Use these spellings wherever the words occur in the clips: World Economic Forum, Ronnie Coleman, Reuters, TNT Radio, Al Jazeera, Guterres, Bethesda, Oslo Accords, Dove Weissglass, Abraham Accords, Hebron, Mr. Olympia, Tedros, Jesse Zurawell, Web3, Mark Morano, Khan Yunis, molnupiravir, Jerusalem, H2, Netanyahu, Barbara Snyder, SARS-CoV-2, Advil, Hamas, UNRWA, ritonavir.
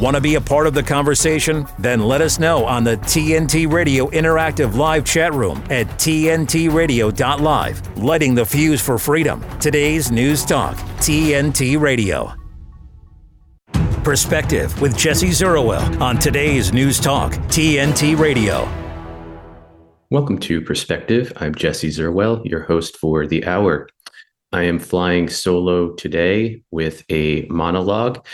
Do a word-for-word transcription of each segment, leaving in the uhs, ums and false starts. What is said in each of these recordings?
Want to be a part of the conversation? Then let us know on the T N T Radio Interactive Live chat room at T N T radio dot live. Lighting the fuse for freedom. Today's News Talk, T N T Radio. Perspective with Jesse Zurawell on today's News Talk, T N T Radio. Welcome to Perspective. I'm Jesse Zurawell, your host for the hour. I am flying solo today with a monologue.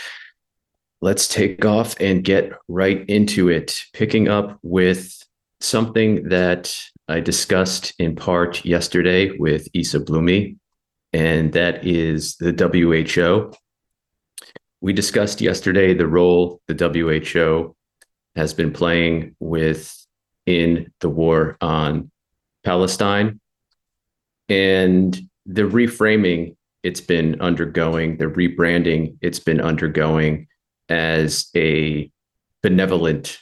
Let's take off and get right into it, picking up with something that I discussed in part yesterday with Issa Blumi, and that is the W H O. We discussed yesterday the role the W H O has been playing within the war on Palestine and the reframing it's been undergoing, the rebranding it's been undergoing as a benevolent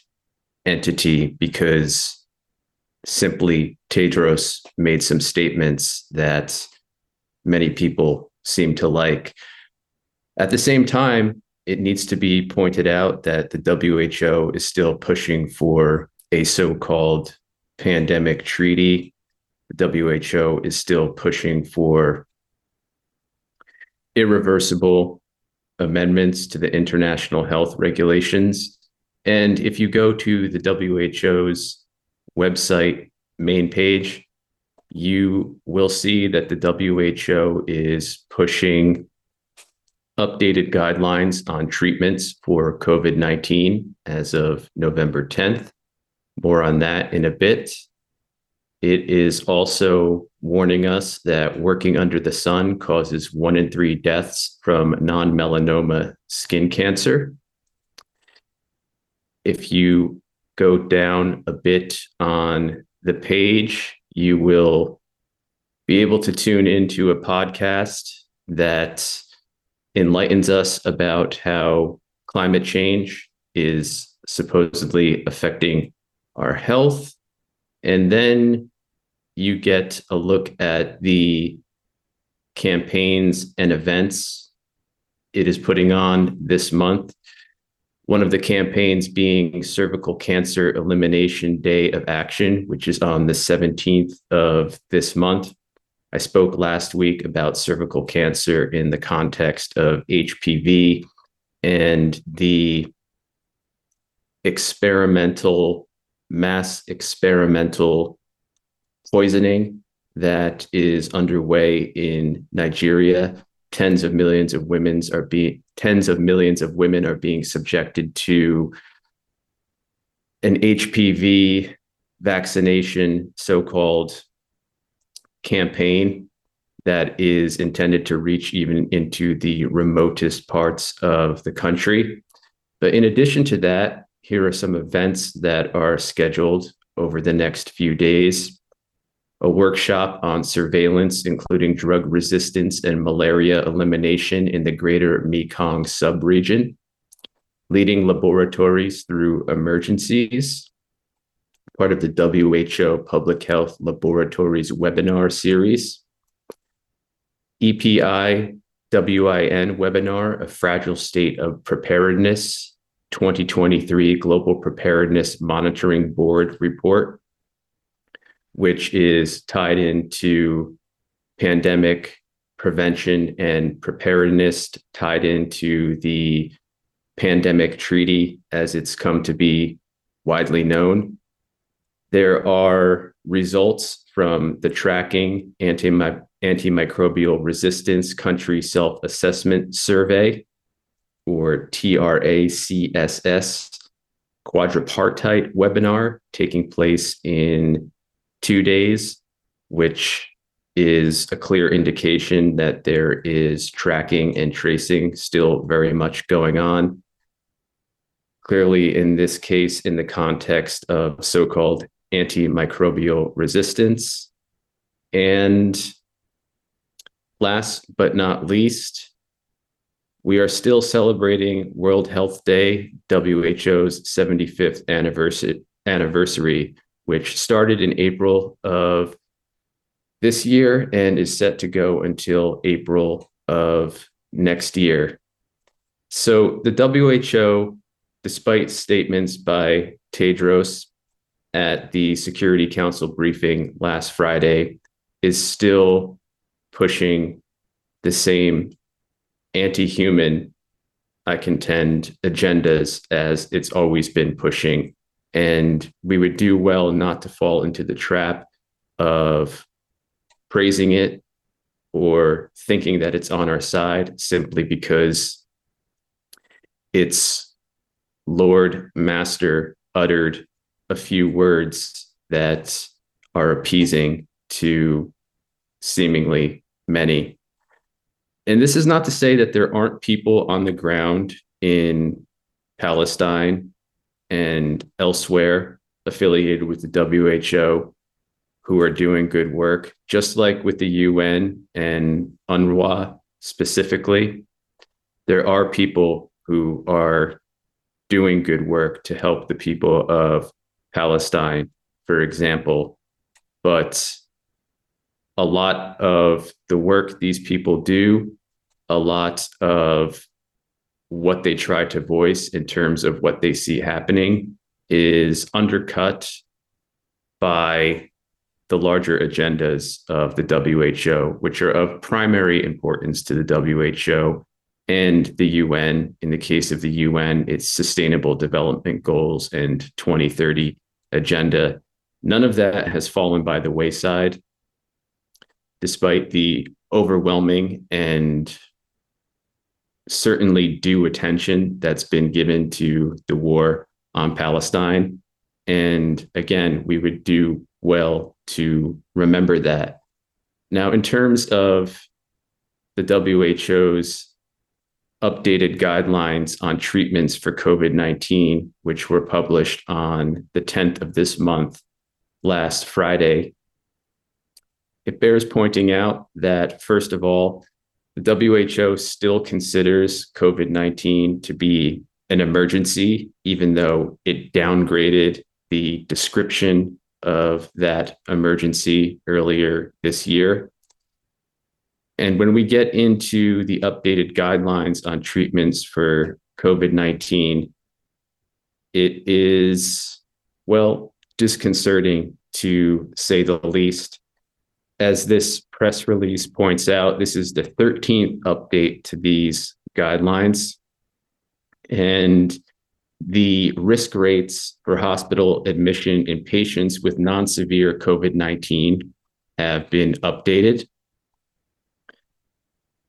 entity, because simply Tedros made some statements that many people seem to like. At the same time, it needs to be pointed out that the W H O is still pushing for a so-called pandemic treaty. The W H O is still pushing for irreversible amendments to the international health regulations. And if you go to the W H O's website main page, you will see that the W H O is pushing updated guidelines on treatments for COVID nineteen as of November tenth. More on that in a bit. It is also warning us that working under the sun causes one in three deaths from non-melanoma skin cancer. If you go down a bit on the page, you will be able to tune into a podcast that enlightens us about how climate change is supposedly affecting our health. And then you get a look at the campaigns and events it is putting on this month. One of the campaigns being Cervical Cancer Elimination Day of Action, which is on the seventeenth of this month. I spoke last week about cervical cancer in the context of H P V and the experimental, mass experimental poisoning that is underway in Nigeria. Tens of millions of women are being tens of millions of women are being subjected to an H P V vaccination so-called campaign that is intended to reach even into the remotest parts of the country. But in addition to that, here are some events that are scheduled over the next few days. A workshop on surveillance, including drug resistance and malaria elimination in the greater Mekong subregion, leading laboratories through emergencies, part of the W H O Public Health Laboratories webinar series, E P I W I N webinar, A Fragile State of Preparedness, twenty twenty-three Global Preparedness Monitoring Board Report, which is tied into pandemic prevention and preparedness, tied into the pandemic treaty as it's come to be widely known. There are results from the tracking anti- antimicrobial resistance country self-assessment survey, or T R A C S S, quadripartite webinar taking place in two days, which is a clear indication that there is tracking and tracing still very much going on. Clearly, in this case, in the context of so-called antimicrobial resistance. And last but not least, we are still celebrating World Health Day, W H O's seventy-fifth anniversary, anniversary, which started in April of this year and is set to go until April of next year. So the W H O despite statements by Tedros at the Security Council briefing last Friday, is still pushing the same anti-human, I contend, agendas as it's always been pushing. And we would do well not to fall into the trap of praising it or thinking that it's on our side simply because its Lord Master uttered a few words that are appeasing to seemingly many. And this is not to say that there aren't people on the ground in Palestine and elsewhere affiliated with the W H O who are doing good work, just like with the U N and UNRWA specifically. There are people who are doing good work to help the people of Palestine, for example, but a lot of the work these people do, a lot of what they try to voice in terms of what they see happening is undercut by the larger agendas of the W H O, which are of primary importance to the W H O and the U N. In the case of the U N, it's Sustainable Development Goals and twenty thirty agenda. None of that has fallen by the wayside, despite the overwhelming and certainly due attention that's been given to the war on Palestine. And again, we would do well to remember that. Now, in terms of the W H O's updated guidelines on treatments for COVID nineteen, which were published on the tenth of this month, last Friday, it bears pointing out that, first of all, the W H O still considers COVID nineteen to be an emergency, even though it downgraded the description of that emergency earlier this year. And when we get into the updated guidelines on treatments for COVID nineteen, it is, well, disconcerting to say the least. As this press release points out, this is the thirteenth update to these guidelines, and the risk rates for hospital admission in patients with non-severe COVID nineteen have been updated.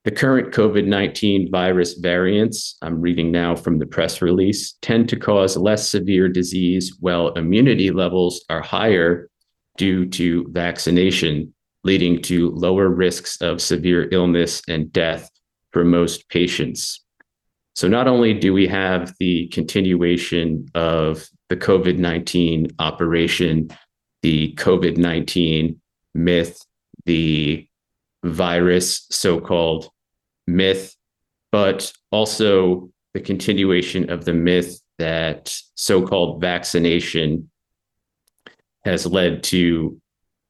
The current COVID nineteen virus variants, I'm reading now from the press release, tend to cause less severe disease while immunity levels are higher due to vaccination, leading to lower risks of severe illness and death for most patients. So not only do we have the continuation of the COVID nineteen operation, the COVID nineteen myth, the virus so-called myth, but also the continuation of the myth that so-called vaccination has led to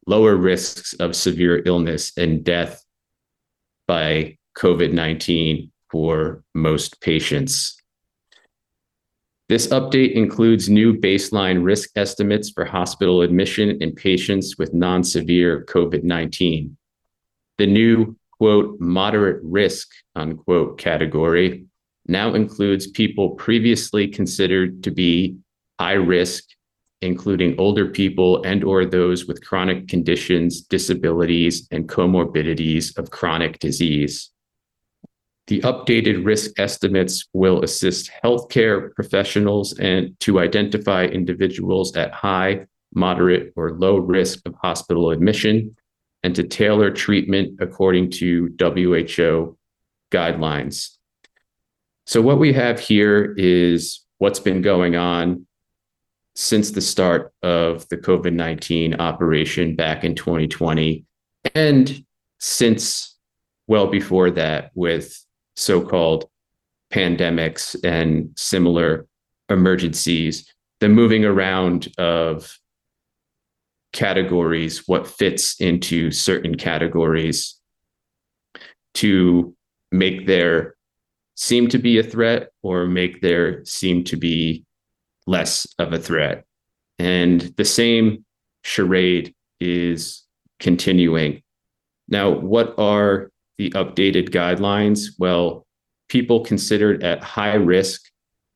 lower risks of severe illness and death by COVID nineteen for most patients. This update includes new baseline risk estimates for hospital admission in patients with non-severe COVID nineteen. The new, quote, moderate risk, unquote, category now includes people previously considered to be high risk, including older people and or those with chronic conditions, disabilities, and comorbidities of chronic disease. The updated risk estimates will assist healthcare professionals and to identify individuals at high, moderate, or low risk of hospital admission and to tailor treatment according to W H O guidelines. So what we have here is what's been going on since the start of the COVID nineteen operation back in twenty twenty, and since well before that with so-called pandemics and similar emergencies, the moving around of categories, what fits into certain categories to make their seem to be a threat or make there seem to be less of a threat. And the same charade is continuing. Now, what are the updated guidelines? Well, people considered at high risk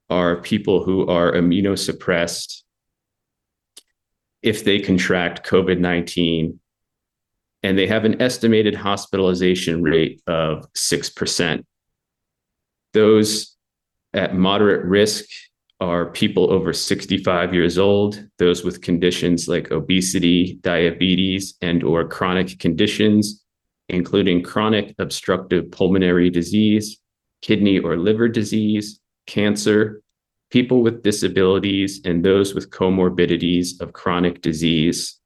are people who are immunosuppressed if they contract COVID nineteen, and they have an estimated hospitalization rate of six percent. Those at moderate risk are people over sixty-five years old, those with conditions like obesity, diabetes, and or chronic conditions, including chronic obstructive pulmonary disease, kidney or liver disease, cancer, people with disabilities, and those with comorbidities of chronic disease.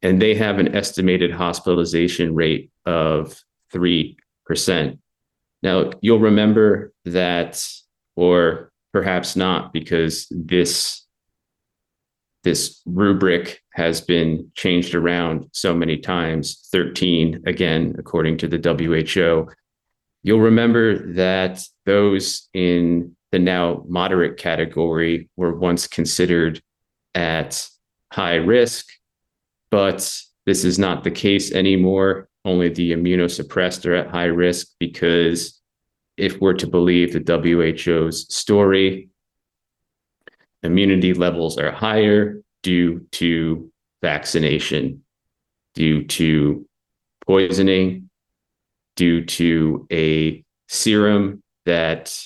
And they have an estimated hospitalization rate of three percent. Now, you'll remember that, or perhaps not, because this, this rubric has been changed around so many times, thirteen, again, according to the W H O. You'll remember that those in the now moderate category were once considered at high risk, but this is not the case anymore. Only the immunosuppressed are at high risk, because if we're to believe the W H O's story, immunity levels are higher due to vaccination, due to poisoning, due to a serum that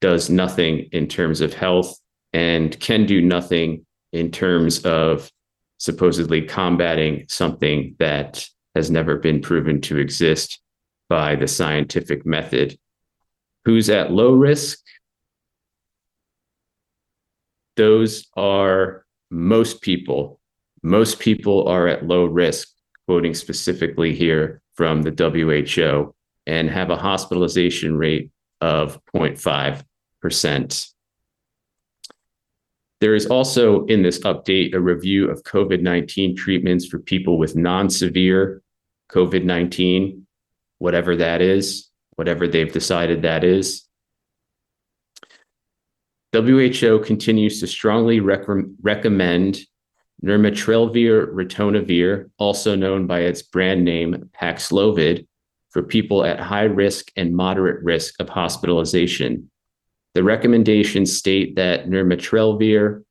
does nothing in terms of health and can do nothing in terms of supposedly combating something that has never been proven to exist by the scientific method. Who's at low risk? Those are most people. Most people are at low risk, quoting specifically here from the W H O, and have a hospitalization rate of zero point five percent. There is also in this update a review of COVID nineteen treatments for people with non-severe COVID nineteen, whatever that is, whatever they've decided that is. W H O continues to strongly rec- recommend nirmatrelvir, ritonavir, also known by its brand name Paxlovid, for people at high risk and moderate risk of hospitalization. The recommendations state that nirmatrelvir,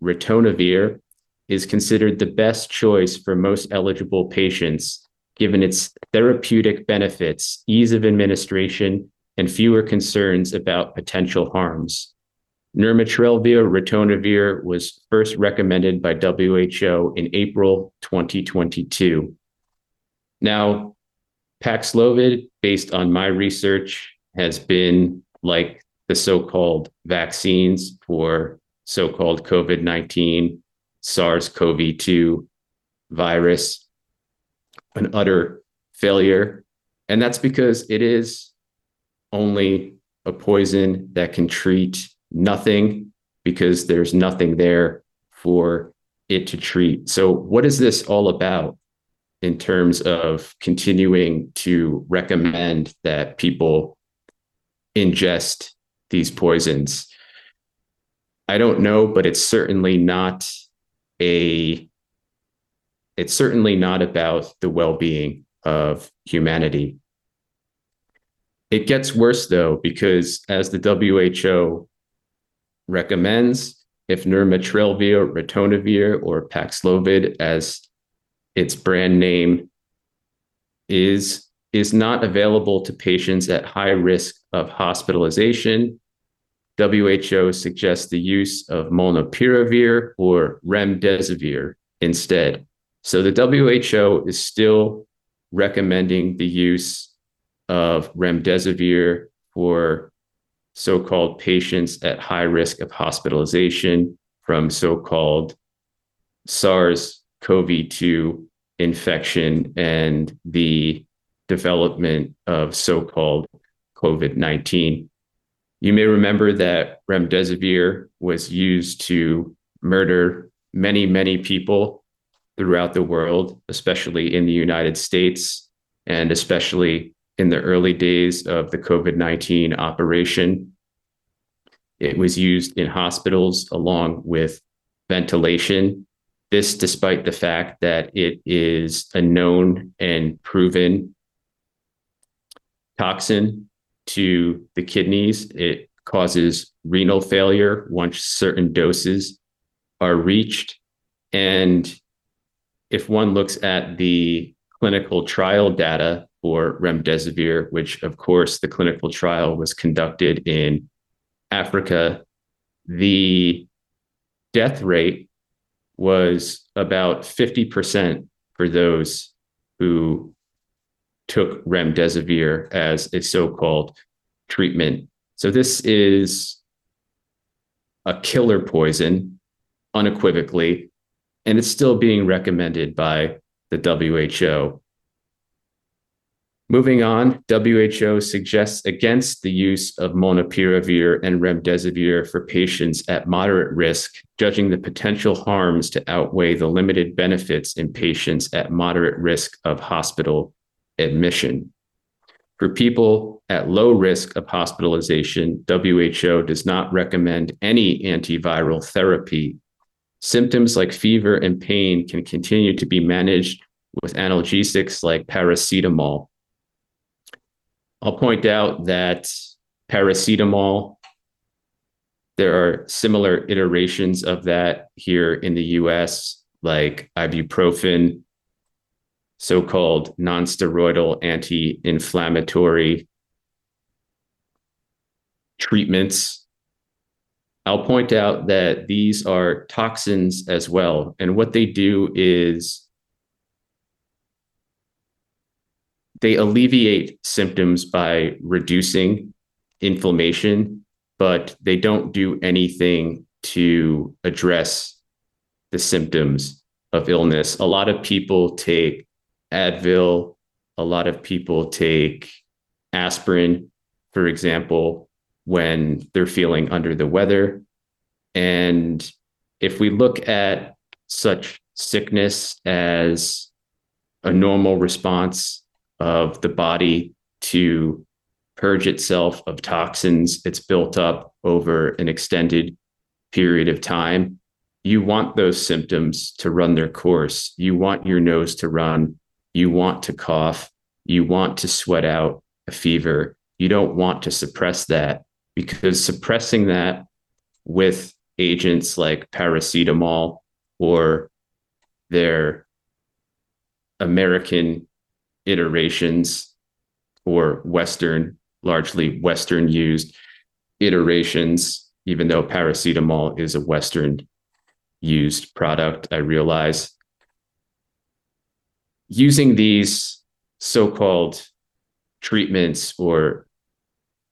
ritonavir, is considered the best choice for most eligible patients, given its therapeutic benefits, ease of administration, and fewer concerns about potential harms. Nirmatrelvir, ritonavir was first recommended by W H O in April twenty twenty-two. Now, Paxlovid, based on my research, has been like the so-called vaccines for so-called COVID nineteen, SARS-C o V two virus, an utter failure. And that's because it is only a poison that can treat nothing, because there's nothing there for it to treat. So what is this all about in terms of continuing to recommend that people ingest these poisons? I don't know, but it's certainly not a, it's certainly not about the well-being of humanity. It gets worse though, because as the W H O recommends, if nirmatrelvir, ritonavir, or Paxlovid, as its brand name is, is not available to patients at high risk of hospitalization, W H O suggests the use of molnupiravir or remdesivir instead. So the W H O is still recommending the use of remdesivir for so-called patients at high risk of hospitalization from so-called SARS-C o V two infection and the development of so-called COVID nineteen. You may remember that remdesivir was used to murder many, many people throughout the world, especially in the United States, and especially in the early days of the COVID nineteen operation. It was used in hospitals along with ventilation. This despite the fact that it is a known and proven toxin to the kidneys. It causes renal failure once certain doses are reached. And if one looks at the clinical trial data for remdesivir, which of course the clinical trial was conducted in Africa, the death rate was about fifty percent for those who took remdesivir as a so-called treatment. So this is a killer poison, unequivocally, and it's still being recommended by the W H O. Moving on, W H O suggests against the use of molnupiravir and remdesivir for patients at moderate risk, judging the potential harms to outweigh the limited benefits in patients at moderate risk of hospital admission. For people at low risk of hospitalization, W H O does not recommend any antiviral therapy. Symptoms like fever and pain can continue to be managed with analgesics like paracetamol. I'll point out that paracetamol, there are similar iterations of that here in the U S, like ibuprofen, so-called nonsteroidal anti-inflammatory treatments. I'll point out that these are toxins as well. And what they do is they alleviate symptoms by reducing inflammation, but they don't do anything to address the symptoms of illness. A lot of people take Advil, a lot of people take aspirin, for example, when they're feeling under the weather. And if we look at such sickness as a normal response of the body to purge itself of toxins it's built up over an extended period of time, you want those symptoms to run their course. You want your nose to run. You want to cough. You want to sweat out a fever. You don't want to suppress that, because suppressing that with agents like paracetamol or their American iterations, or Western, largely Western used iterations, even though paracetamol is a Western used product, I realize. Using these so-called treatments or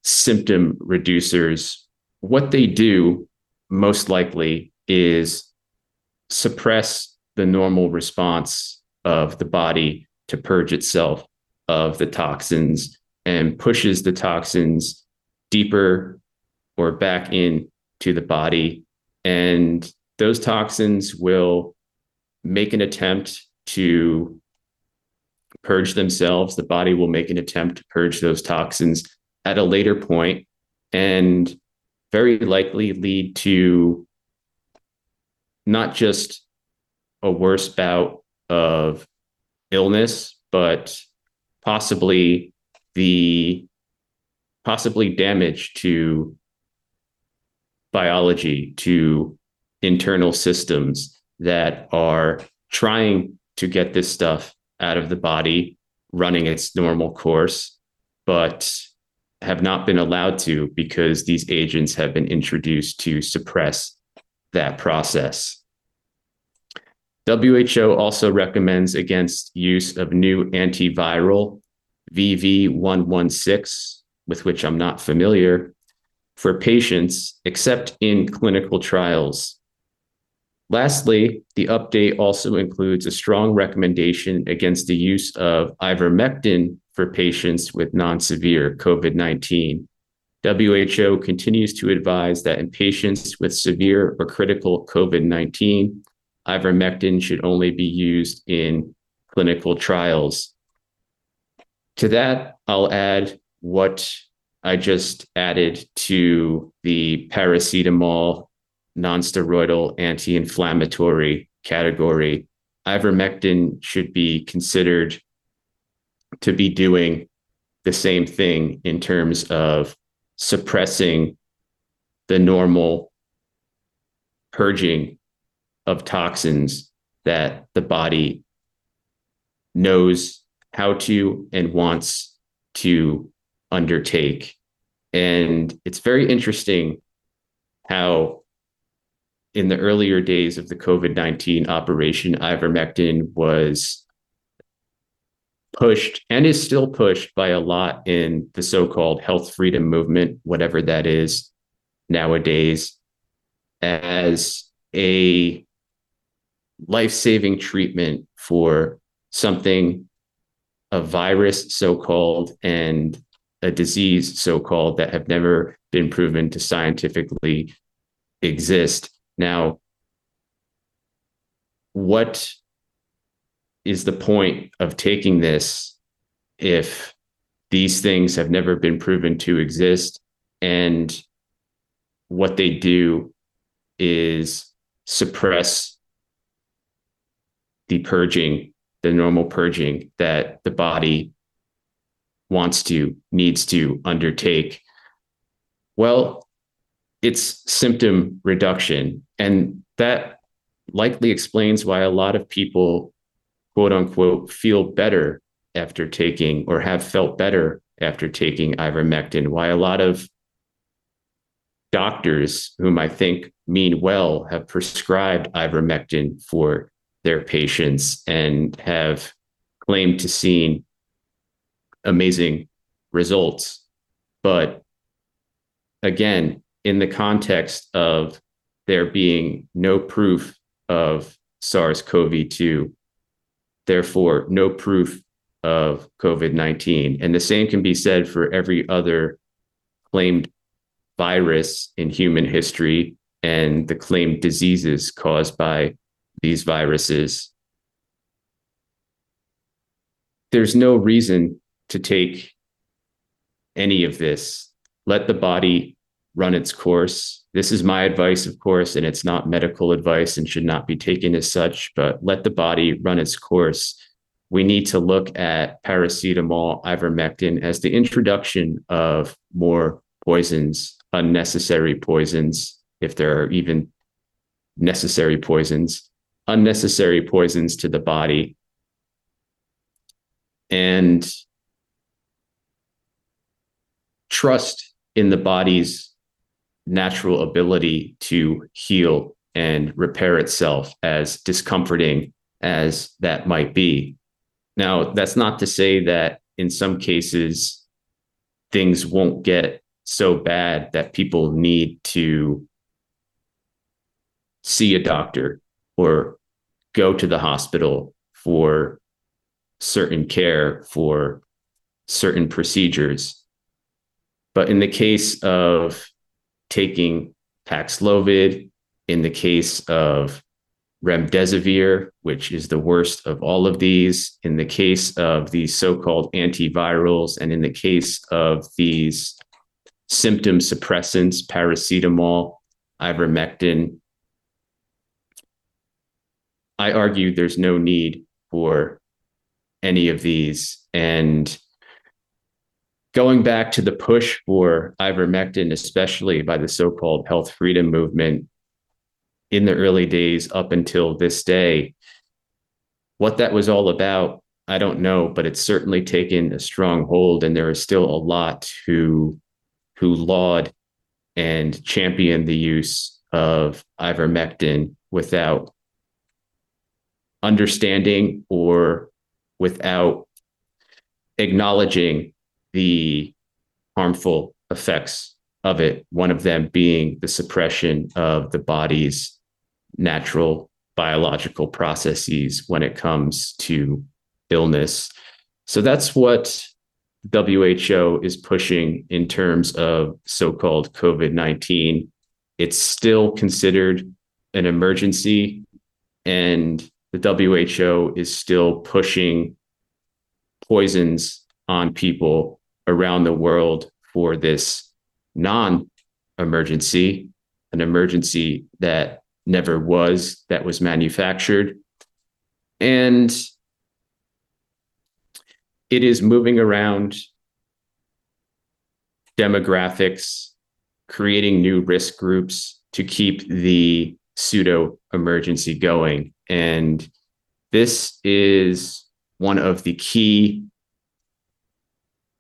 symptom reducers, what they do most likely is suppress the normal response of the body to purge itself of the toxins, and pushes the toxins deeper or back in to the body. And those toxins will make an attempt to purge themselves. The body will make an attempt to purge those toxins at a later point, and very likely lead to not just a worse bout of illness, but possibly the possibly damage to biology, to internal systems that are trying to get this stuff out of the body, running its normal course, but have not been allowed to because these agents have been introduced to suppress that process. W H O also recommends against use of new antiviral V V one one six, with which I'm not familiar, for patients, except in clinical trials. Lastly, the update also includes a strong recommendation against the use of ivermectin for patients with non-severe COVID nineteen. W H O continues to advise that in patients with severe or critical COVID nineteen, ivermectin should only be used in clinical trials. To that, I'll add what I just added to the paracetamol non-steroidal anti-inflammatory category. Ivermectin should be considered to be doing the same thing in terms of suppressing the normal purging of toxins that the body knows how to and wants to undertake. And it's very interesting how in the earlier days of the COVID nineteen operation, ivermectin was pushed and is still pushed by a lot in the so-called health freedom movement, whatever that is nowadays, as a life-saving treatment for something, a virus so-called and a disease so-called that have never been proven to scientifically exist. Now, what is the point of taking this if these things have never been proven to exist? And what they do is suppress the purging, the normal purging that the body wants to, needs to undertake. Well, it's symptom reduction. And that likely explains why a lot of people, quote unquote, feel better after taking or have felt better after taking ivermectin, why a lot of doctors, whom I think mean well, have prescribed ivermectin for their patients and have claimed to seeing amazing results. But again, in the context of there being no proof of SARS-C o V two, therefore no proof of COVID nineteen. And the same can be said for every other claimed virus in human history and the claimed diseases caused by these viruses. There's no reason to take any of this. Let the body run its course. This is my advice, of course, and it's not medical advice and should not be taken as such, but let the body run its course. We need to look at paracetamol, ivermectin as the introduction of more poisons, unnecessary poisons, if there are even necessary poisons, unnecessary poisons to the body. And trust in the body's natural ability to heal and repair itself, as discomforting as that might be. Now, that's not to say that in some cases, things won't get so bad that people need to see a doctor or go to the hospital for certain care, for certain procedures. But in the case of taking Paxlovid, in the case of remdesivir, which is the worst of all of these, in the case of these so-called antivirals, and in the case of these symptom suppressants, paracetamol, ivermectin, I argue there's no need for any of these. And going back to the push for ivermectin, especially by the so-called health freedom movement in the early days up until this day, what that was all about, I don't know, but it's certainly taken a strong hold, and there are still a lot who, who laud and champion the use of ivermectin without understanding or without acknowledging the harmful effects of it, one of them being the suppression of the body's natural biological processes when it comes to illness. So that's what W H O is pushing in terms of so-called COVID nineteen. It's still considered an emergency, and the W H O is still pushing poisons on people around the world for this non-emergency, an emergency that never was, that was manufactured. And it is moving around demographics, creating new risk groups to keep the pseudo-emergency going. And this is one of the key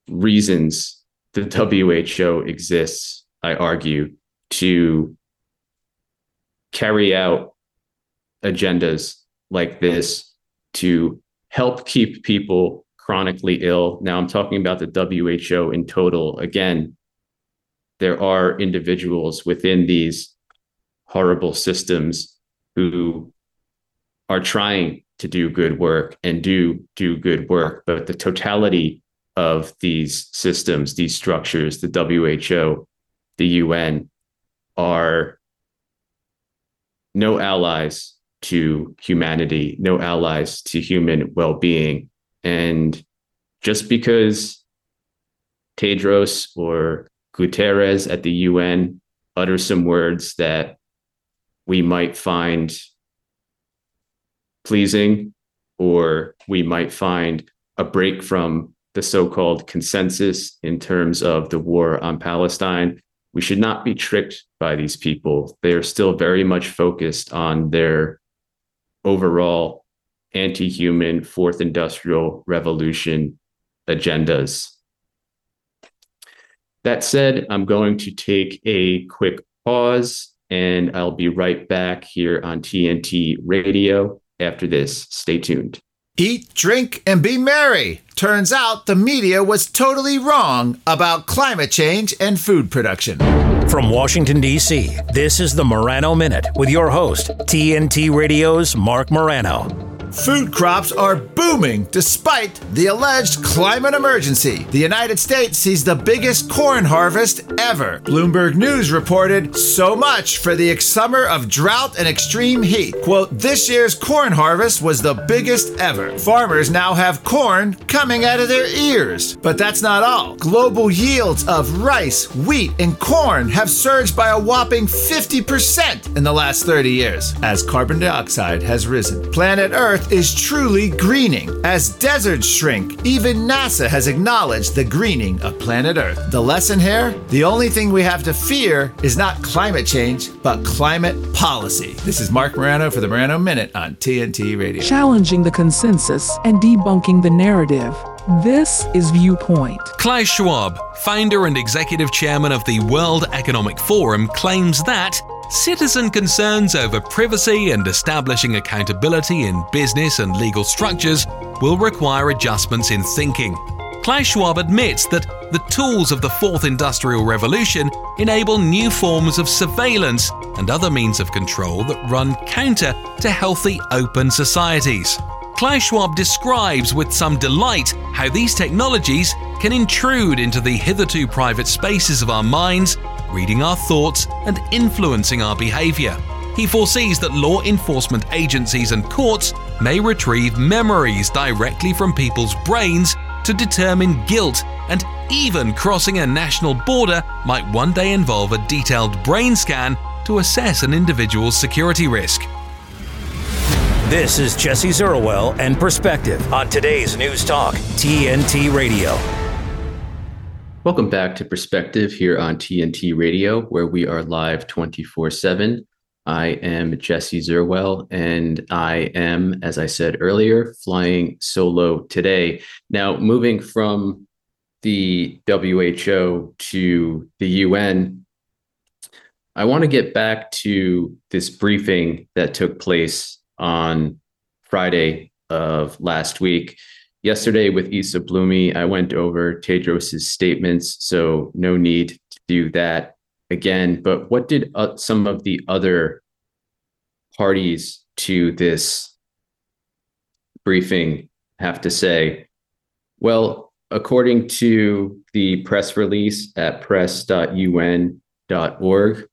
reasons the W H O exists, I argue, to carry out agendas like this to help keep people chronically ill. Now I'm talking about the W H O in total. Again, there are individuals within these horrible systems who are trying to do good work and do do good work, but the totality of these systems, these structures, the W H O, the U N, are no allies to humanity, no allies to human well-being. And just because Tedros or Guterres at the U N utter some words that we might find pleasing, or we might find a break from the so-called consensus in terms of the war on Palestine, we should not be tricked by these people. They are still very much focused on their overall anti-human fourth industrial revolution agendas. That said, I'm going to take a quick pause and I'll be right back here on T N T Radio after this. Stay tuned. Eat, drink, and be merry. Turns out the media was totally wrong about climate change and food production. From Washington, D C, this is the Morano Minute with your host, T N T Radio's Mark Morano. Food crops are booming despite the alleged climate emergency. The United States sees the biggest corn harvest ever. Bloomberg News reported, so much for the summer of drought and extreme heat. Quote, this year's corn harvest was the biggest ever. Farmers now have corn coming out of their ears. But that's not all. Global yields of rice, wheat, and corn have surged by a whopping fifty percent in the last thirty years as carbon dioxide has risen. Planet Earth is truly greening. As deserts shrink, even NASA has acknowledged the greening of planet Earth. The lesson here? The only thing we have to fear is not climate change, but climate policy. This is Mark Morano for the Morano Minute on T N T Radio. Challenging the consensus and debunking the narrative. This is Viewpoint. Klaus Schwab, founder and executive chairman of the World Economic Forum, claims that citizen concerns over privacy and establishing accountability in business and legal structures will require adjustments in thinking. Klaus Schwab admits that the tools of the Fourth Industrial Revolution enable new forms of surveillance and other means of control that run counter to healthy, open societies. Klaus Schwab describes with some delight how these technologies can intrude into the hitherto private spaces of our minds, reading our thoughts and influencing our behavior. He foresees that law enforcement agencies and courts may retrieve memories directly from people's brains to determine guilt, and even crossing a national border might one day involve a detailed brain scan to assess an individual's security risk. This is Jesse Zurawell and Perspective on today's News Talk, T N T Radio. Welcome back to Perspective here on T N T Radio, where we are live twenty-four seven. I am Jesse Zurawell, and I am, as I said earlier, flying solo today. Now, moving from the W H O to the U N, I want to get back to this briefing that took place on Friday of last week. Yesterday with Issa Blumi, I went over Tedros' statements, so no need to do that again. But what did uh, some of the other parties to this briefing have to say? Well, according to the press release at press dot u n dot org,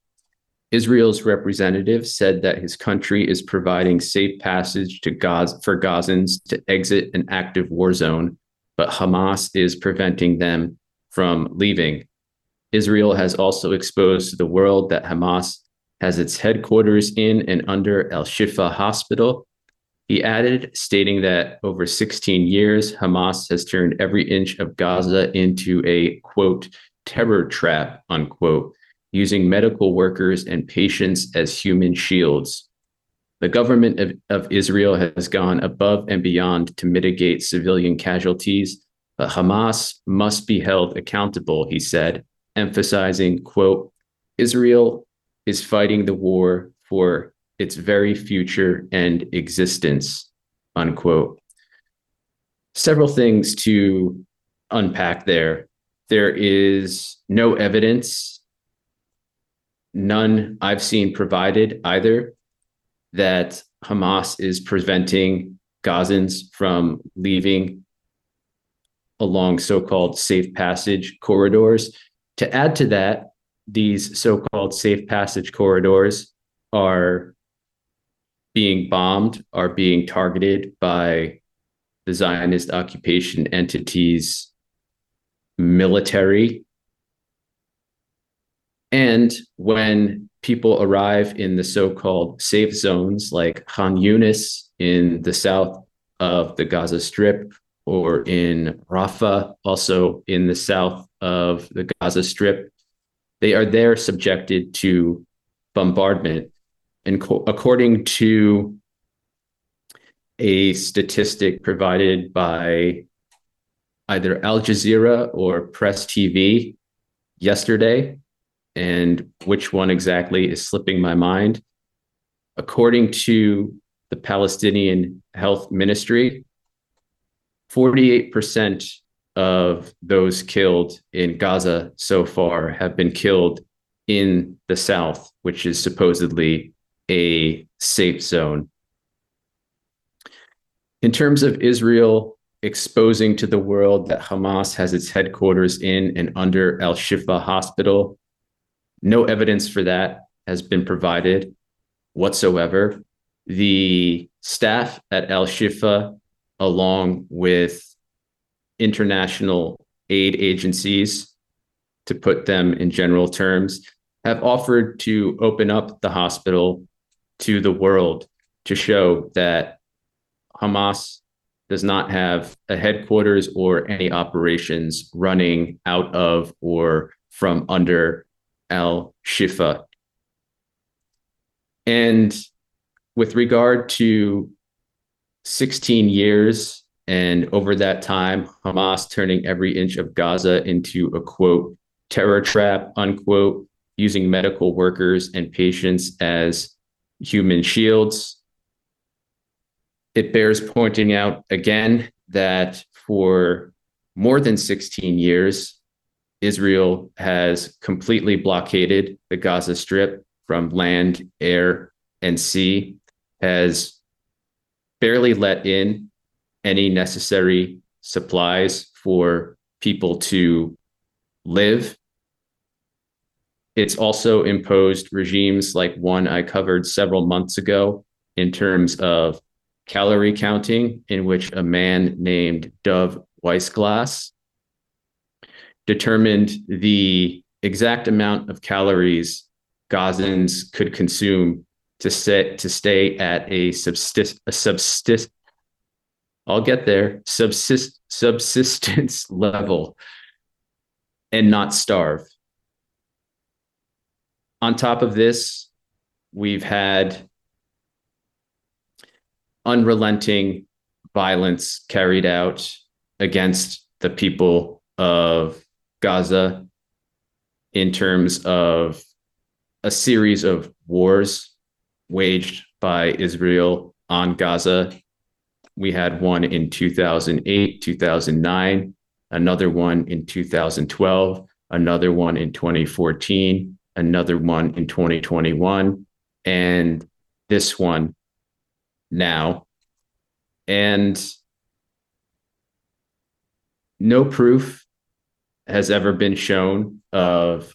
Israel's representative said that his country is providing safe passage to Gaza for Gazans to exit an active war zone but Hamas is preventing them from leaving. Israel has also exposed to the world that Hamas has its headquarters in and under Al-Shifa hospital. He added, stating that over sixteen years, Hamas has turned every inch of Gaza into a, quote, terror trap, unquote, using medical workers and patients as human shields. The government of, of Israel has gone above and beyond to mitigate civilian casualties, but Hamas must be held accountable, he said, emphasizing, quote, Israel is fighting the war for its very future and existence, unquote. Several things to unpack there. There is no evidence, none I've seen provided either, that Hamas is preventing Gazans from leaving along so-called safe passage corridors. To add to that, these so-called safe passage corridors are being bombed, are being targeted by the Zionist occupation entities' military. And when people arrive in the so-called safe zones like Khan Yunis in the south of the Gaza Strip, or in Rafah, also in the south of the Gaza Strip, they are there subjected to bombardment. And co- according to a statistic provided by either Al Jazeera or Press T V yesterday, and which one exactly is slipping my mind, according to the Palestinian Health Ministry, forty-eight percent of those killed in Gaza so far have been killed in the south, which is supposedly a safe zone. In terms of Israel exposing to the world that Hamas has its headquarters in and under Al-Shifa hospital, no evidence for that has been provided whatsoever. The staff at Al-Shifa, along with international aid agencies, to put them in general terms, have offered to open up the hospital to the world to show that Hamas does not have a headquarters or any operations running out of or from under Al-Shifa. And with regard to sixteen years, and over that time, Hamas turning every inch of Gaza into a, quote, terror trap, unquote, using medical workers and patients as human shields, it bears pointing out again that for more than sixteen years, Israel has completely blockaded the Gaza Strip from land, air, and sea, has barely let in any necessary supplies for people to live. It's also imposed regimes like one I covered several months ago in terms of calorie counting, in which a man named Dove Weissglass determined the exact amount of calories Gazans could consume to set to stay at a subsist a subsist I'll get there subsist subsistence level and not starve. On top of this, we've had unrelenting violence carried out against the people of Gaza in terms of a series of wars waged by Israel on Gaza. We had one in two thousand eight, two thousand nine, another one in two thousand twelve, another one in twenty fourteen, another one in twenty twenty-one, and this one now. And no proof has ever been shown of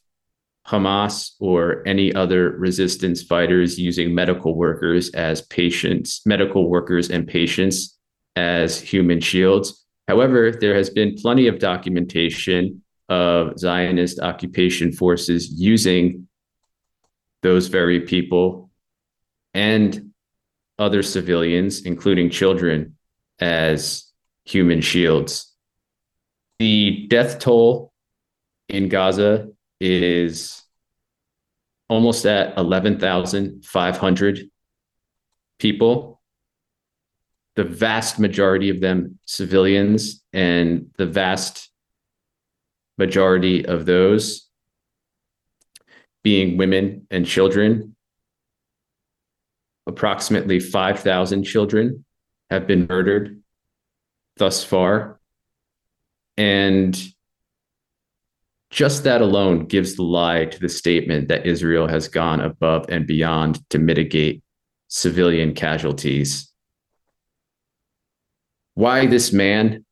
Hamas or any other resistance fighters using medical workers as patients, medical workers and patients as human shields. However, there has been plenty of documentation of Zionist occupation forces using those very people and other civilians, including children, as human shields. The death toll in Gaza is almost at eleven thousand five hundred people, the vast majority of them civilians, and the vast majority of those being women and children. Approximately five thousand children have been murdered thus far. And just that alone gives the lie to the statement that Israel has gone above and beyond to mitigate civilian casualties. Why this man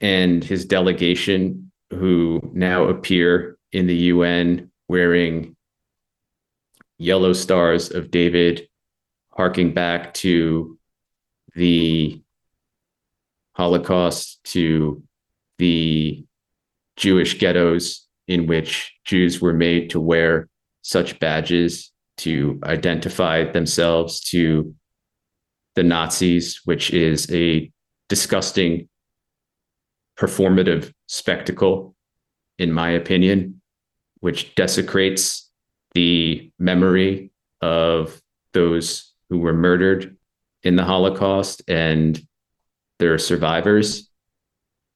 and his delegation, who now appear in the U N wearing yellow stars of David, harking back to the Holocaust, to the Jewish ghettos in which Jews were made to wear such badges to identify themselves to the Nazis, which is a disgusting performative spectacle, in my opinion, which desecrates the memory of those who were murdered in the Holocaust and their survivors.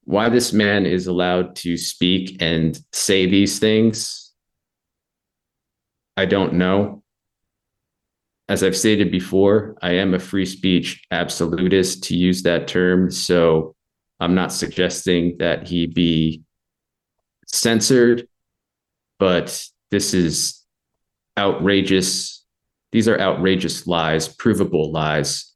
Why this man is allowed to speak and say these things, I don't know. As I've stated before, I am a free speech absolutist, to use that term, so I'm not suggesting that he be censored, but this is outrageous. These are outrageous lies, provable lies.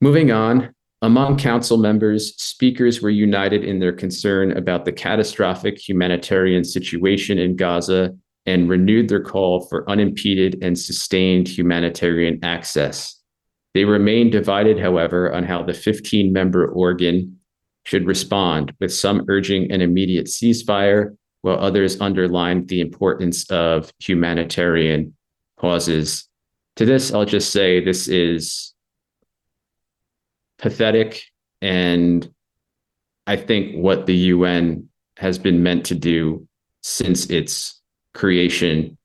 Moving on, among council members, speakers were united in their concern about the catastrophic humanitarian situation in Gaza and renewed their call for unimpeded and sustained humanitarian access. They remain divided, however, on how the fifteen-member organ should respond, with some urging an immediate ceasefire, while others underlined the importance of humanitarian causes. To this, I'll just say this is pathetic, and I think what the U N has been meant to do since its creation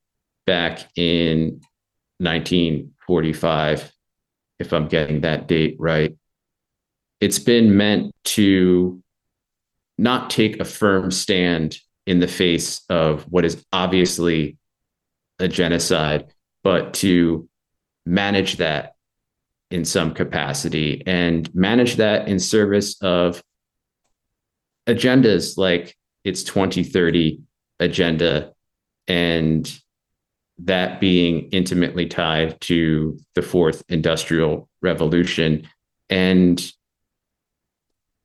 back in nineteen forty-five, if I'm getting that date right. It's been meant to not take a firm stand in the face of what is obviously a genocide, but to manage that in some capacity and manage that in service of agendas like its twenty thirty agenda, and that being intimately tied to the fourth industrial revolution. And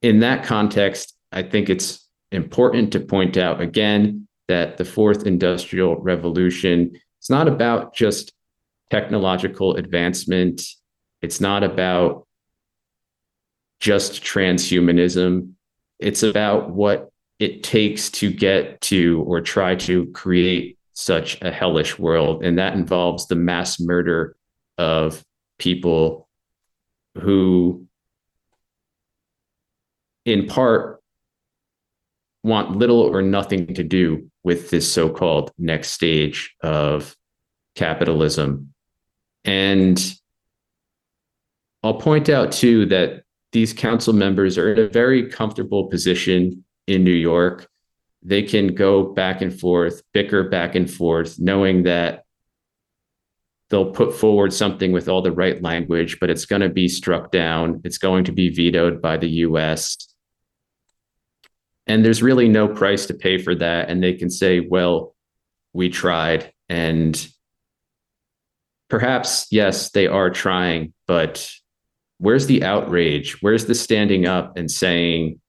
in that context, I think it's important to point out again that the fourth industrial revolution is not about just technological advancement. It's not about just transhumanism. It's about what it takes to get to or try to create such a hellish world. And that involves the mass murder of people who, in part, want little or nothing to do with this so-called next stage of capitalism. And I'll point out, too, that these council members are in a very comfortable position in New York. They can go back and forth, bicker back and forth, knowing that they'll put forward something with all the right language, but it's going to be struck down. It's going to be vetoed by the U S. And there's really no price to pay for that. And they can say, well, we tried. And perhaps, yes, they are trying, but where's the outrage? Where's the standing up and saying,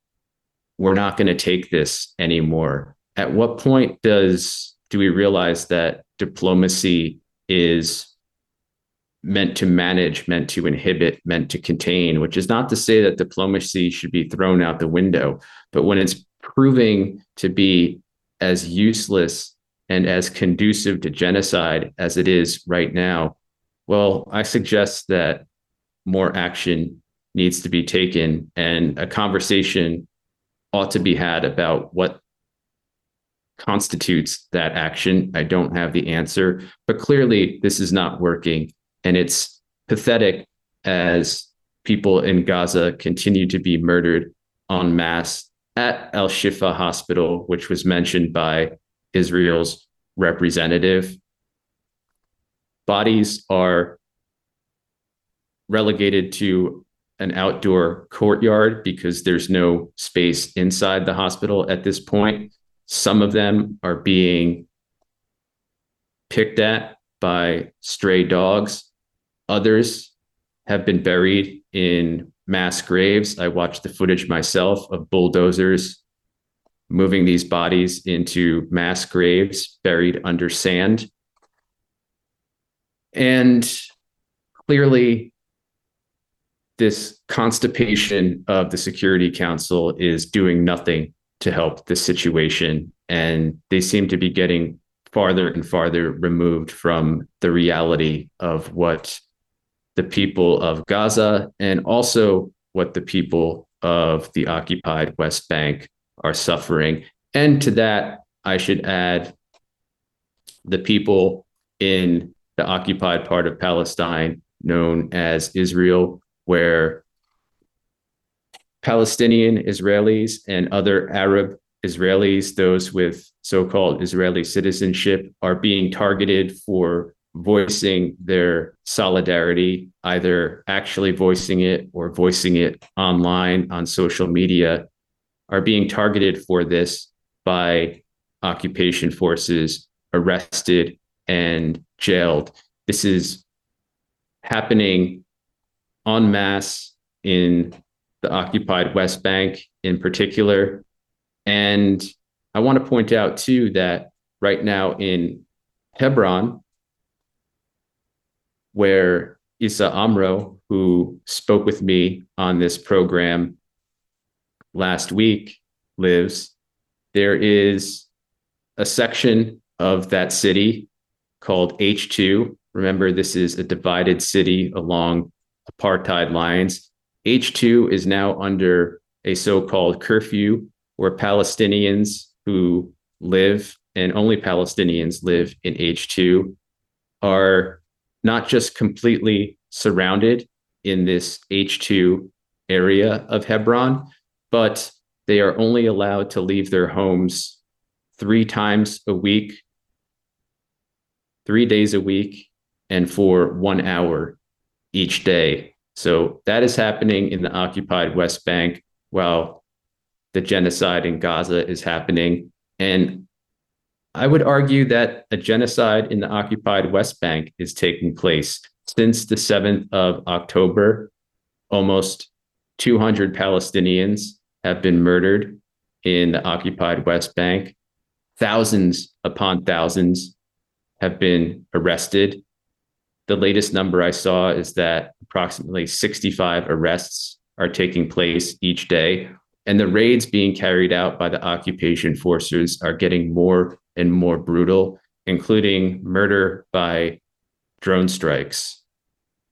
we're not going to take this anymore? At what point does do we realize that diplomacy is meant to manage, meant to inhibit, meant to contain, which is not to say that diplomacy should be thrown out the window, but when it's proving to be as useless and as conducive to genocide as it is right now, well, I suggest that more action needs to be taken, and a conversation ought to be had about what constitutes that action. I don't have the answer, but clearly this is not working. And it's pathetic as people in Gaza continue to be murdered en masse at Al-Shifa hospital, which was mentioned by Israel's representative. Bodies are relegated to an outdoor courtyard because there's no space inside the hospital at this point. Some of them are being picked at by stray dogs. Others have been buried in mass graves. I watched the footage myself of bulldozers moving these bodies into mass graves buried under sand. And clearly, this constipation of the Security Council is doing nothing to help the situation. And they seem to be getting farther and farther removed from the reality of what the people of Gaza and also what the people of the occupied West Bank are suffering. And to that, I should add the people in the occupied part of Palestine known as Israel, where Palestinian Israelis and other Arab Israelis, those with so-called Israeli citizenship, are being targeted for voicing their solidarity, either actually voicing it or voicing it online on social media, are being targeted for this by occupation forces, arrested and jailed. This is happening en masse in the occupied West Bank in particular. And I want to point out, too, that right now in Hebron, where Isa Amro, who spoke with me on this program last week, lives, there is a section of that city called H two. Remember, this is a divided city along apartheid lines. H two is now under a so-called curfew, where Palestinians who live, and only Palestinians live in H two, are not just completely surrounded in this H two area of Hebron, but they are only allowed to leave their homes three times a week, three days a week, and for one hour each day. So that is happening in the occupied West Bank, while the genocide in Gaza is happening. And I would argue that a genocide in the occupied West Bank is taking place. Since the seventh of October, almost two hundred Palestinians have been murdered in the occupied West Bank. Thousands upon thousands have been arrested. The latest number I saw is that approximately sixty-five arrests are taking place each day. And the raids being carried out by the occupation forces are getting more and more brutal, including murder by drone strikes.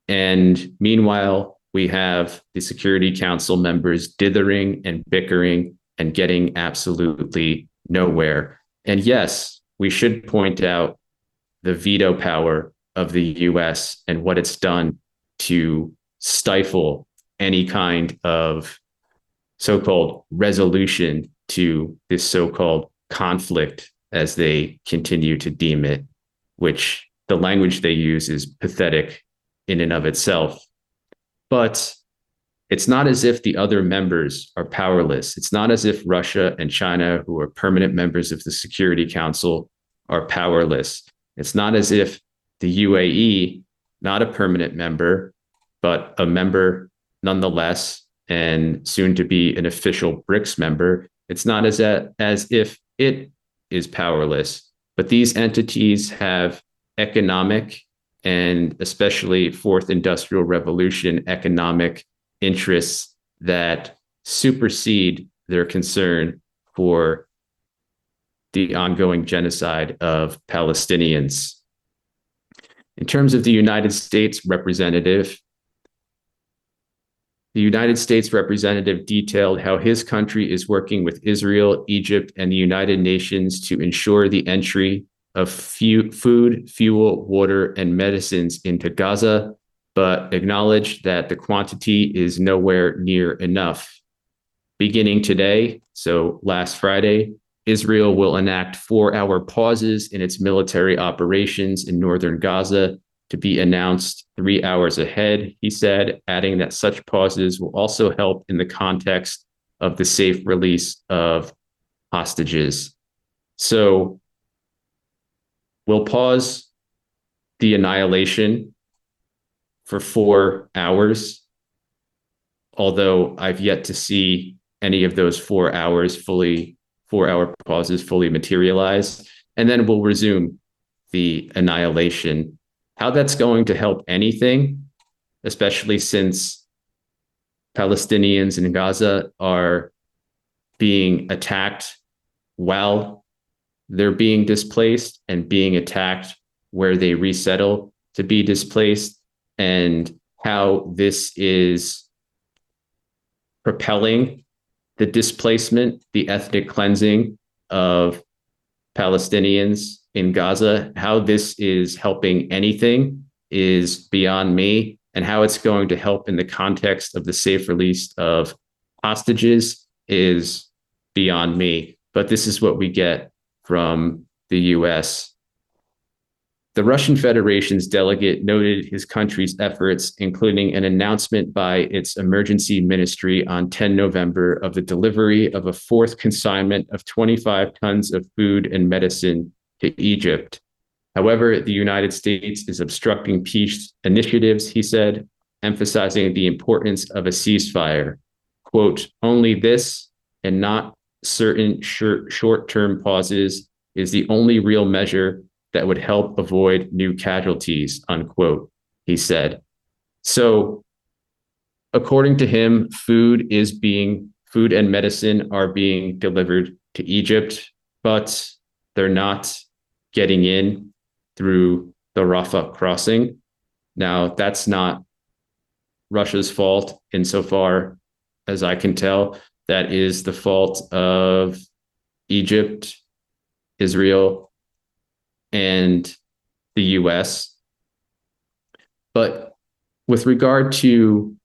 And meanwhile, we have the Security Council members dithering and bickering and getting absolutely nowhere. And yes, we should point out the veto power of the U S and what it's done to stifle any kind of so-called resolution to this so-called conflict, as they continue to deem it, which the language they use is pathetic in and of itself. But it's not as if the other members are powerless. It's not as if Russia and China, who are permanent members of the Security Council, are powerless. It's not as if the U A E, not a permanent member, but a member nonetheless, and soon to be an official BRICS member, it's not as, a, as if it is powerless. But these entities have economic and especially fourth industrial revolution economic interests that supersede their concern for the ongoing genocide of Palestinians. In terms of the United States representative, the United States representative detailed how his country is working with Israel, Egypt, and the United Nations to ensure the entry of food, fuel, water, and medicines into Gaza, but acknowledged that the quantity is nowhere near enough. Beginning today, so last Friday, Israel will enact four-hour pauses in its military operations in northern Gaza, to be announced three hours ahead, he said, adding that such pauses will also help in the context of the safe release of hostages. So we'll pause the annihilation for four hours, although I've yet to see any of those four hours fully four-hour pauses fully materialize, and then we'll resume the annihilation. How that's going to help anything, especially since Palestinians in Gaza are being attacked while they're being displaced and being attacked where they resettle to be displaced, and how this is propelling the displacement, the ethnic cleansing of Palestinians in Gaza. How this is helping anything is beyond me, and how it's going to help in the context of the safe release of hostages is beyond me. But this is what we get from the U S. The Russian Federation's delegate noted his country's efforts, including an announcement by its emergency ministry on the tenth of November of the delivery of a fourth consignment of twenty-five tons of food and medicine to Egypt. However, the United States is obstructing peace initiatives, he said, emphasizing the importance of a ceasefire. Quote, only this and not certain short-term pauses is the only real measure that would help avoid new casualties, unquote, he said. So according to him, food is being, food and medicine are being delivered to Egypt, but they're not getting in through the Rafah crossing. Now, that's not Russia's fault insofar as I can tell. That is the fault of Egypt, Israel, and the U S. But with regard to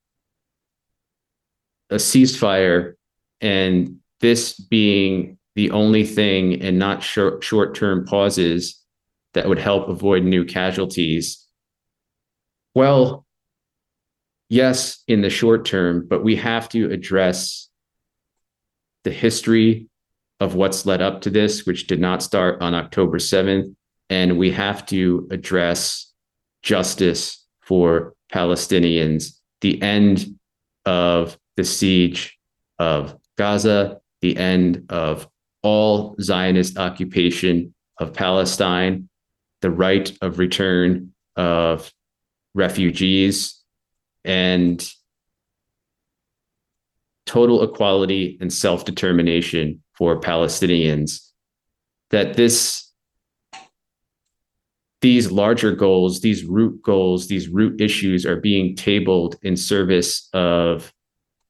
a ceasefire and this being the only thing and not short, short-term pauses that would help avoid new casualties, well, yes, in the short term, but we have to address the history of what's led up to this, which did not start on October seventh. And we have to address justice for Palestinians, the end of the siege of Gaza, the end of all Zionist occupation of Palestine, the right of return of refugees, and total equality and self-determination for Palestinians. That this These larger goals, these root goals, these root issues are being tabled in service of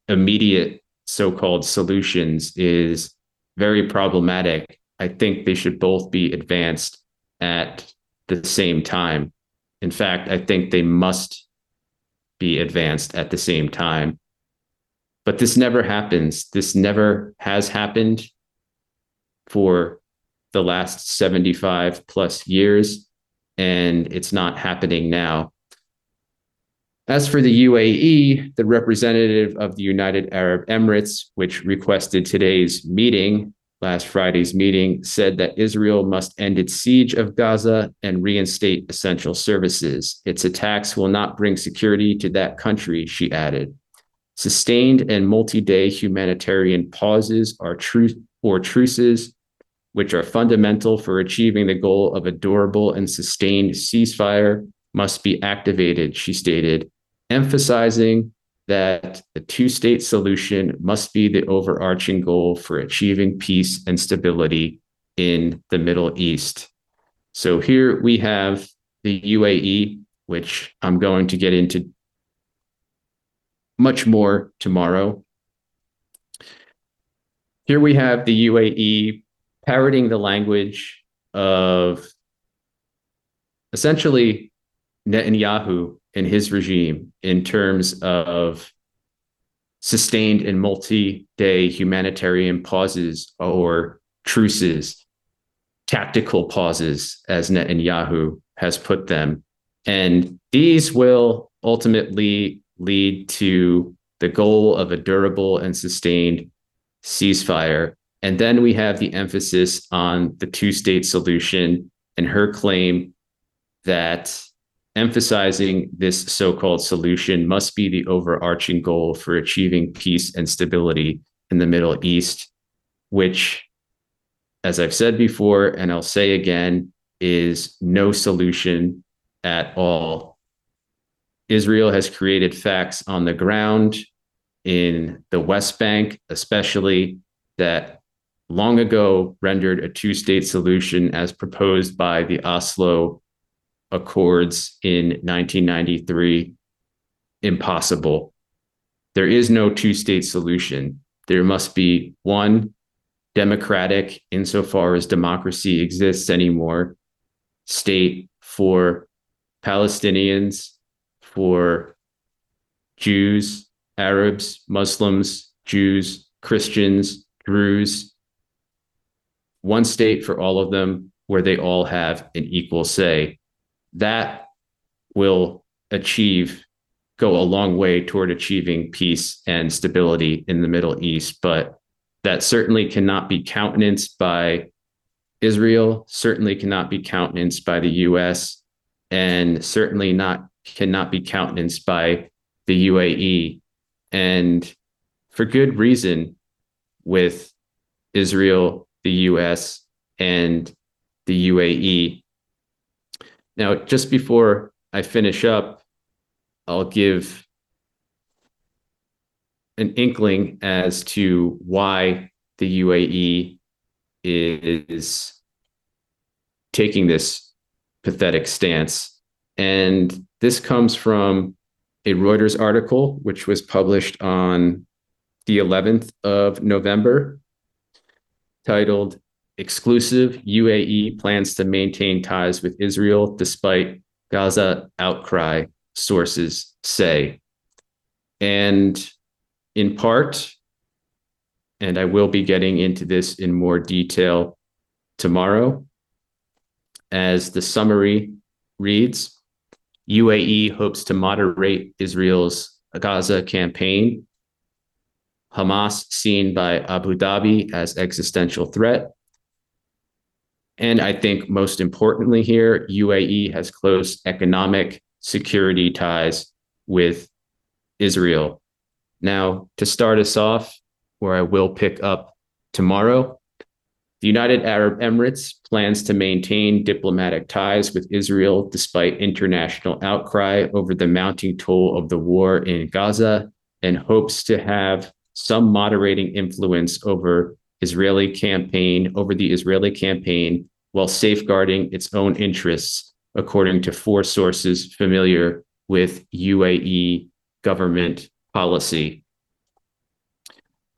immediate so-called solutions is very problematic. I think they should both be advanced at the same time. In fact, I think they must be advanced at the same time. But this never happens. This never has happened for the last seventy-five plus years. And it's not happening now. As for the U A E, the representative of the United Arab Emirates, which requested today's meeting, last Friday's meeting, said that Israel must end its siege of Gaza and reinstate essential services. Its attacks will not bring security to that country, she added. Sustained and multi-day humanitarian pauses are truce or truces, which are fundamental for achieving the goal of a durable and sustained ceasefire must be activated, she stated, emphasizing that the two-state solution must be the overarching goal for achieving peace and stability in the Middle East. So here we have the U A E, which I'm going to get into much more tomorrow. Here we have the U A E parroting the language of essentially Netanyahu and his regime in terms of sustained and multi-day humanitarian pauses or truces, tactical pauses, as Netanyahu has put them. And these will ultimately lead to the goal of a durable and sustained ceasefire. And then we have the emphasis on the two-state solution and her claim that emphasizing this so-called solution must be the overarching goal for achieving peace and stability in the Middle East, which, as I've said before, and I'll say again, is no solution at all. Israel has created facts on the ground in the West Bank, especially, that long ago rendered a two-state solution as proposed by the Oslo Accords in nineteen ninety-three impossible. There is no two-state solution. There must be one democratic, insofar as democracy exists anymore, state for Palestinians, for Jews, Arabs, Muslims, Jews, Christians, Druze, one state for all of them where they all have an equal say. That will achieve, go a long way toward achieving peace and stability in the Middle East, but that certainly cannot be countenanced by Israel, certainly cannot be countenanced by the U S, and certainly not cannot be countenanced by the U A E, and for good reason, with Israel, the U S, and the U A E. Now, just before I finish up, I'll give an inkling as to why the U A E is taking this pathetic stance. And this comes from a Reuters article, which was published on the eleventh of November, titled "Exclusive U A E Plans to Maintain Ties with Israel Despite Gaza Outcry, Sources Say." And in part, and I will be getting into this in more detail tomorrow, as the summary reads, U A E hopes to moderate Israel's Gaza campaign. Hamas seen by Abu Dhabi as existential threat. And I think most importantly here, U A E has close economic security ties with Israel. Now, to start us off, where I will pick up tomorrow, the United Arab Emirates plans to maintain diplomatic ties with Israel despite international outcry over the mounting toll of the war in Gaza, and hopes to have some moderating influence over Israeli campaign over the Israeli campaign while safeguarding its own interests, according to four sources familiar with U A E government policy.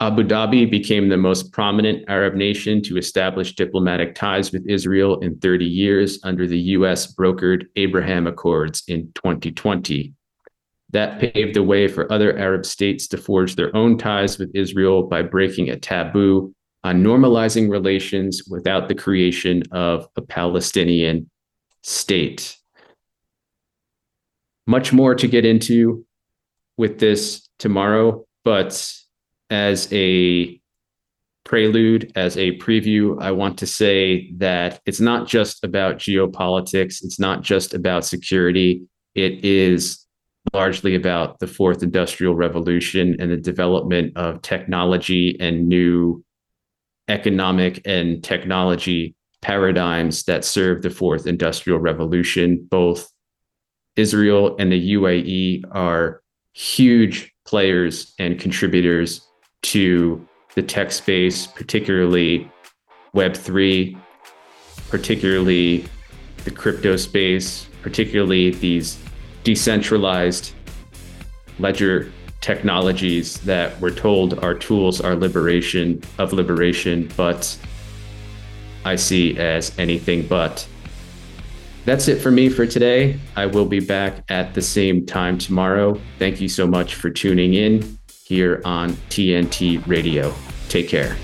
Abu Dhabi became the most prominent Arab nation to establish diplomatic ties with Israel in thirty years under the U S brokered Abraham Accords in twenty twenty. That paved the way for other Arab states to forge their own ties with Israel by breaking a taboo on normalizing relations without the creation of a Palestinian state. Much more to get into with this tomorrow, but as a prelude, as a preview, I want to say that it's not just about geopolitics. It's not just about security. It is largely about the fourth industrial revolution and the development of technology and new economic and technology paradigms that serve the fourth industrial revolution, both Israel and the U A E are huge players and contributors to the tech space, particularly Web three, particularly the crypto space, particularly these decentralized ledger technologies that we're told are tools are liberation of liberation, but I see as anything but. That's it for me for today. I will be back at the same time tomorrow. Thank you so much for tuning in here on T N T Radio. Take care.